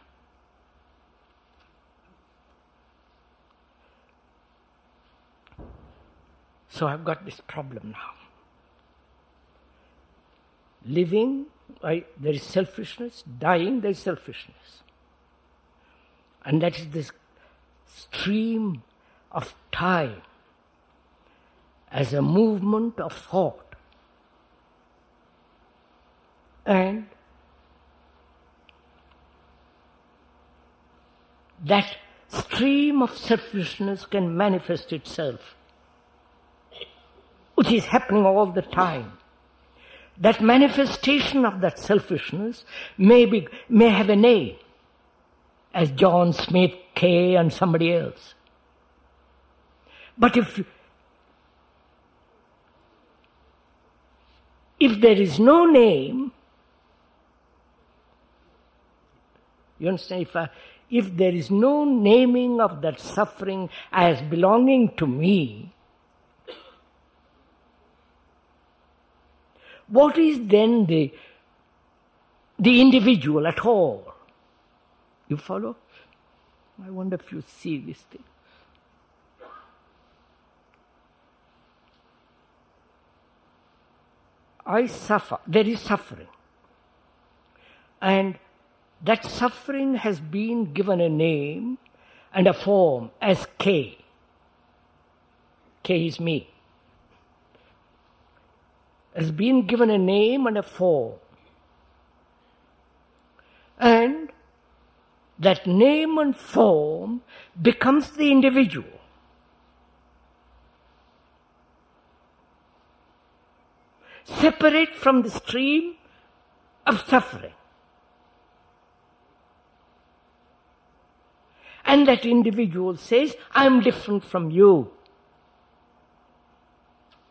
So I've got this problem now. Living, there is selfishness. Dying, there is selfishness. And that is this stream of time as a movement of thought. And that stream of selfishness can manifest itself, which is happening all the time. That manifestation of that selfishness may have a name, as John Smith, Kay, and somebody else. But if there is no name, you understand, if there is no naming of that suffering as belonging to me, what is then the individual at all? You follow? I wonder if you see this thing. I suffer. There is suffering. And that suffering has been given a name and a form as K. K is me. Has been given a name and a form. And that name and form becomes the individual. Separate from the stream of suffering. And that individual says, I'm different from you.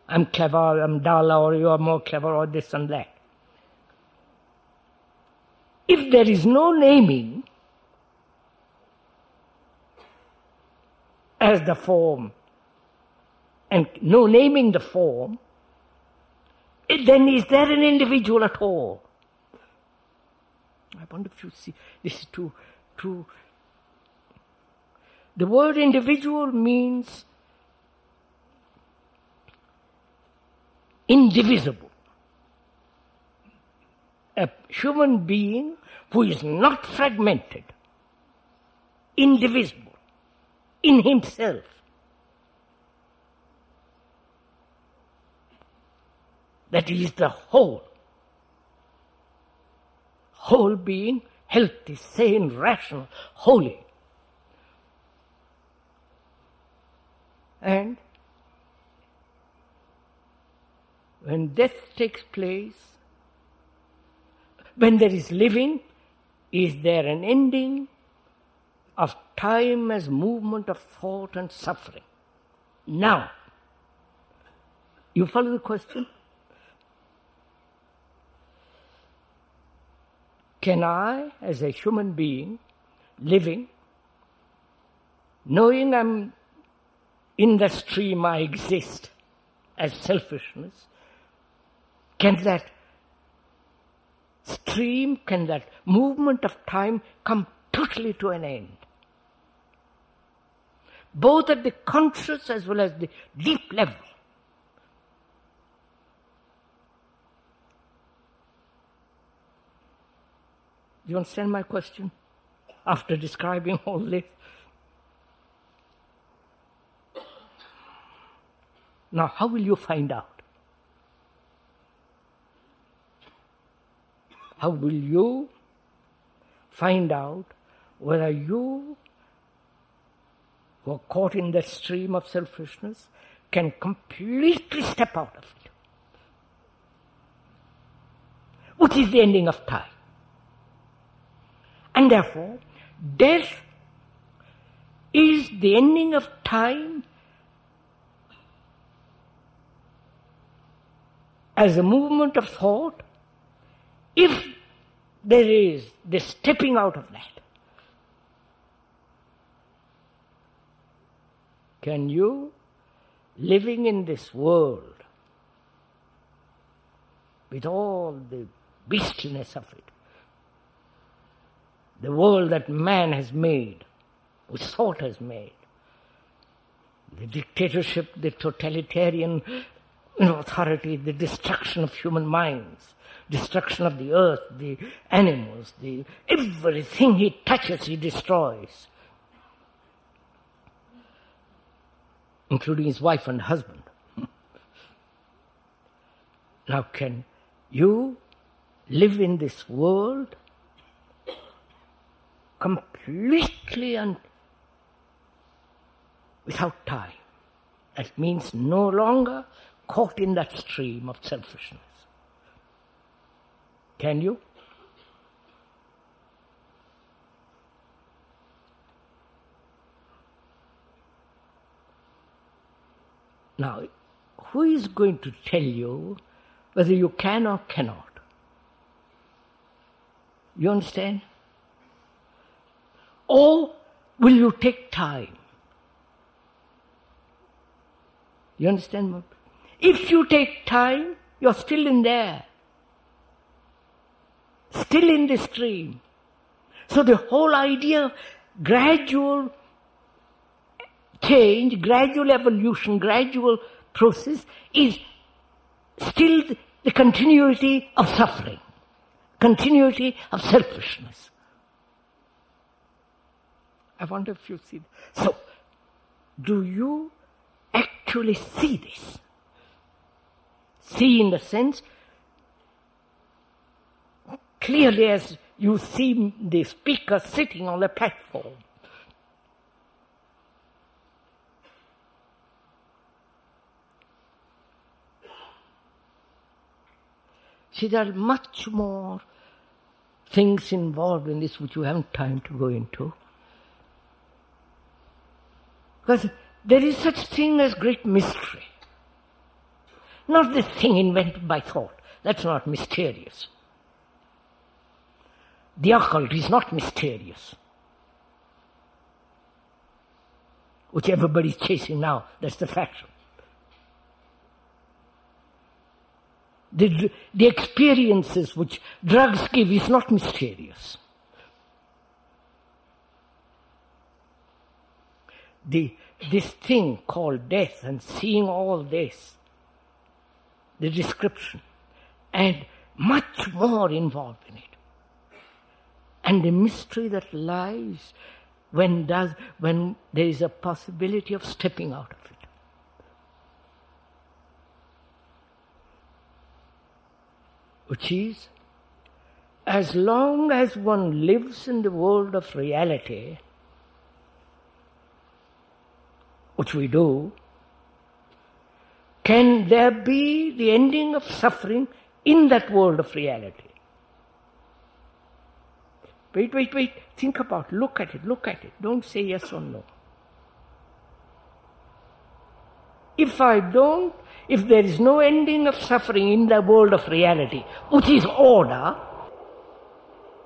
I'm clever, I'm dull, or you are more clever, or this and that. If there is no naming as the form, and no naming the form, then is there an individual at all? I wonder if you see, this is too. The word individual means indivisible. A human being who is not fragmented, indivisible, in himself. That is the whole. Whole being, healthy, sane, rational, holy. And when death takes place, when there is living, is there an ending of time as movement of thought and suffering? Now, you follow the question? Can I, as a human being, living, knowing I'm in the stream, I exist as selfishness, can that stream, can that movement of time come totally to an end? Both at the conscious as well as the deep level. You understand my question after describing all this? Now, how will you find out? How will you find out whether you, who are caught in that stream of selfishness, can completely step out of it? What is the ending of time? And therefore, death is the ending of time as a movement of thought, if there is the stepping out of that. Can you, living in this world, with all the beastliness of it, the world that man has made, which thought has made, the dictatorship, the totalitarian authority, the destruction of human minds, destruction of the earth, the animals, the everything he touches he destroys, including his wife and husband. Now, can you live in this world completely and without time? That means no longer caught in that stream of selfishness. Can you? Now, who is going to tell you whether you can or cannot? You understand? Or will you take time? You understand? If you take time, you're still in there. Still in the stream. So the whole idea of gradual change, gradual evolution, gradual process is still the continuity of suffering, continuity of selfishness. I wonder if you see that. So, do you actually see this? See in the sense, clearly as you see the speaker sitting on the platform. See, there are much more things involved in this which you haven't time to go into. Because there is such thing as great mystery. Not this thing invented by thought. That's not mysterious. The occult is not mysterious, which everybody is chasing now. That's the fashion. The experiences which drugs give is not mysterious. This thing called death, and seeing all this, the description, and much more involved in it. And the mystery that lies when there is a possibility of stepping out of it. Which is, as long as one lives in the world of reality, which we do, can there be the ending of suffering in that world of reality? Wait, think about it, look at it, don't say yes or no. If there is no ending of suffering in the world of reality, which is order,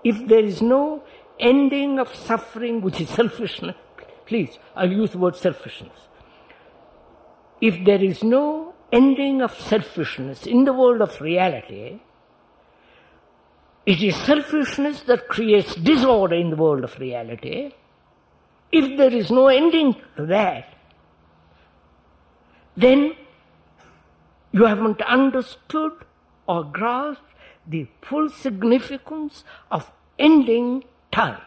if there is no ending of suffering, which is selfishness, please, I'll use the word selfishness. If there is no ending of selfishness in the world of reality, it is selfishness that creates disorder in the world of reality. If there is no ending to that, then you haven't understood or grasped the full significance of ending time.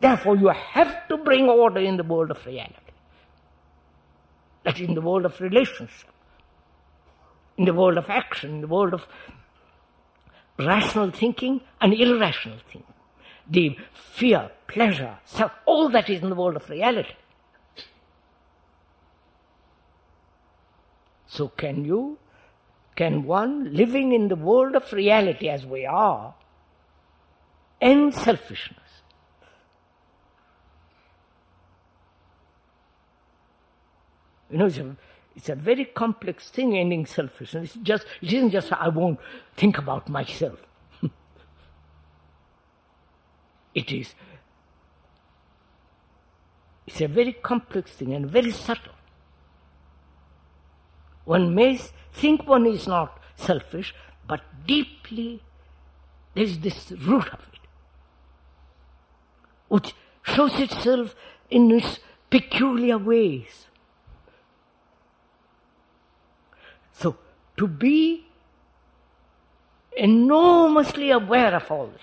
Therefore, you have to bring order in the world of reality. That is in the world of relationship, in the world of action, in the world of rational thinking and irrational thinking. The fear, pleasure, self, all that is in the world of reality. So can one, living in the world of reality as we are, end selfishness? You know, it's a very complex thing, ending selfishness. It isn't just I won't think about myself. It's a very complex thing and very subtle. One may think one is not selfish, but deeply there is this root of it, which shows itself in its peculiar ways. So, to be enormously aware of all that,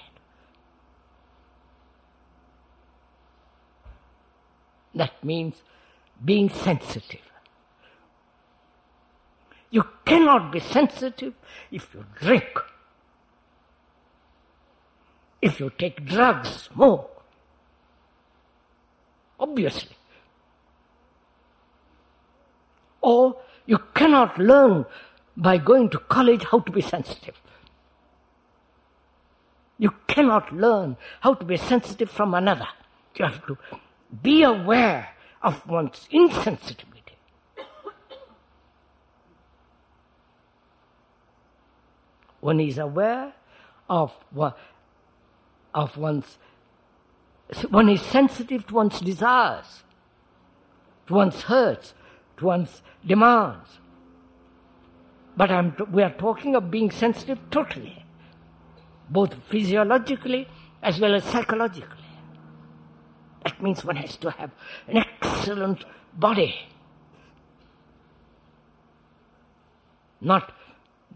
that means being sensitive. You cannot be sensitive if you drink, if you take drugs, smoke, obviously. Or you cannot learn by going to college how to be sensitive. You cannot learn how to be sensitive from another. You have to be aware of one's insensitivity. One is aware of one's... One is sensitive to one's desires, to one's hurts, to one's demands. But we are talking of being sensitive totally, both physiologically as well as psychologically. That means one has to have an excellent body, not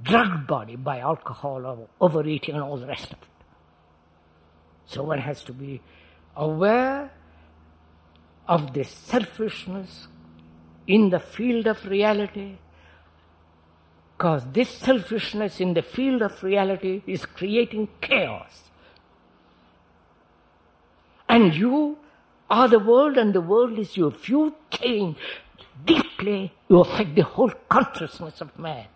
drugged body by alcohol or overeating and all the rest of it. So one has to be aware of this selfishness in the field of reality, because this selfishness in the field of reality is creating chaos. And you are the world and the world is you. If you change deeply, you affect the whole consciousness of man.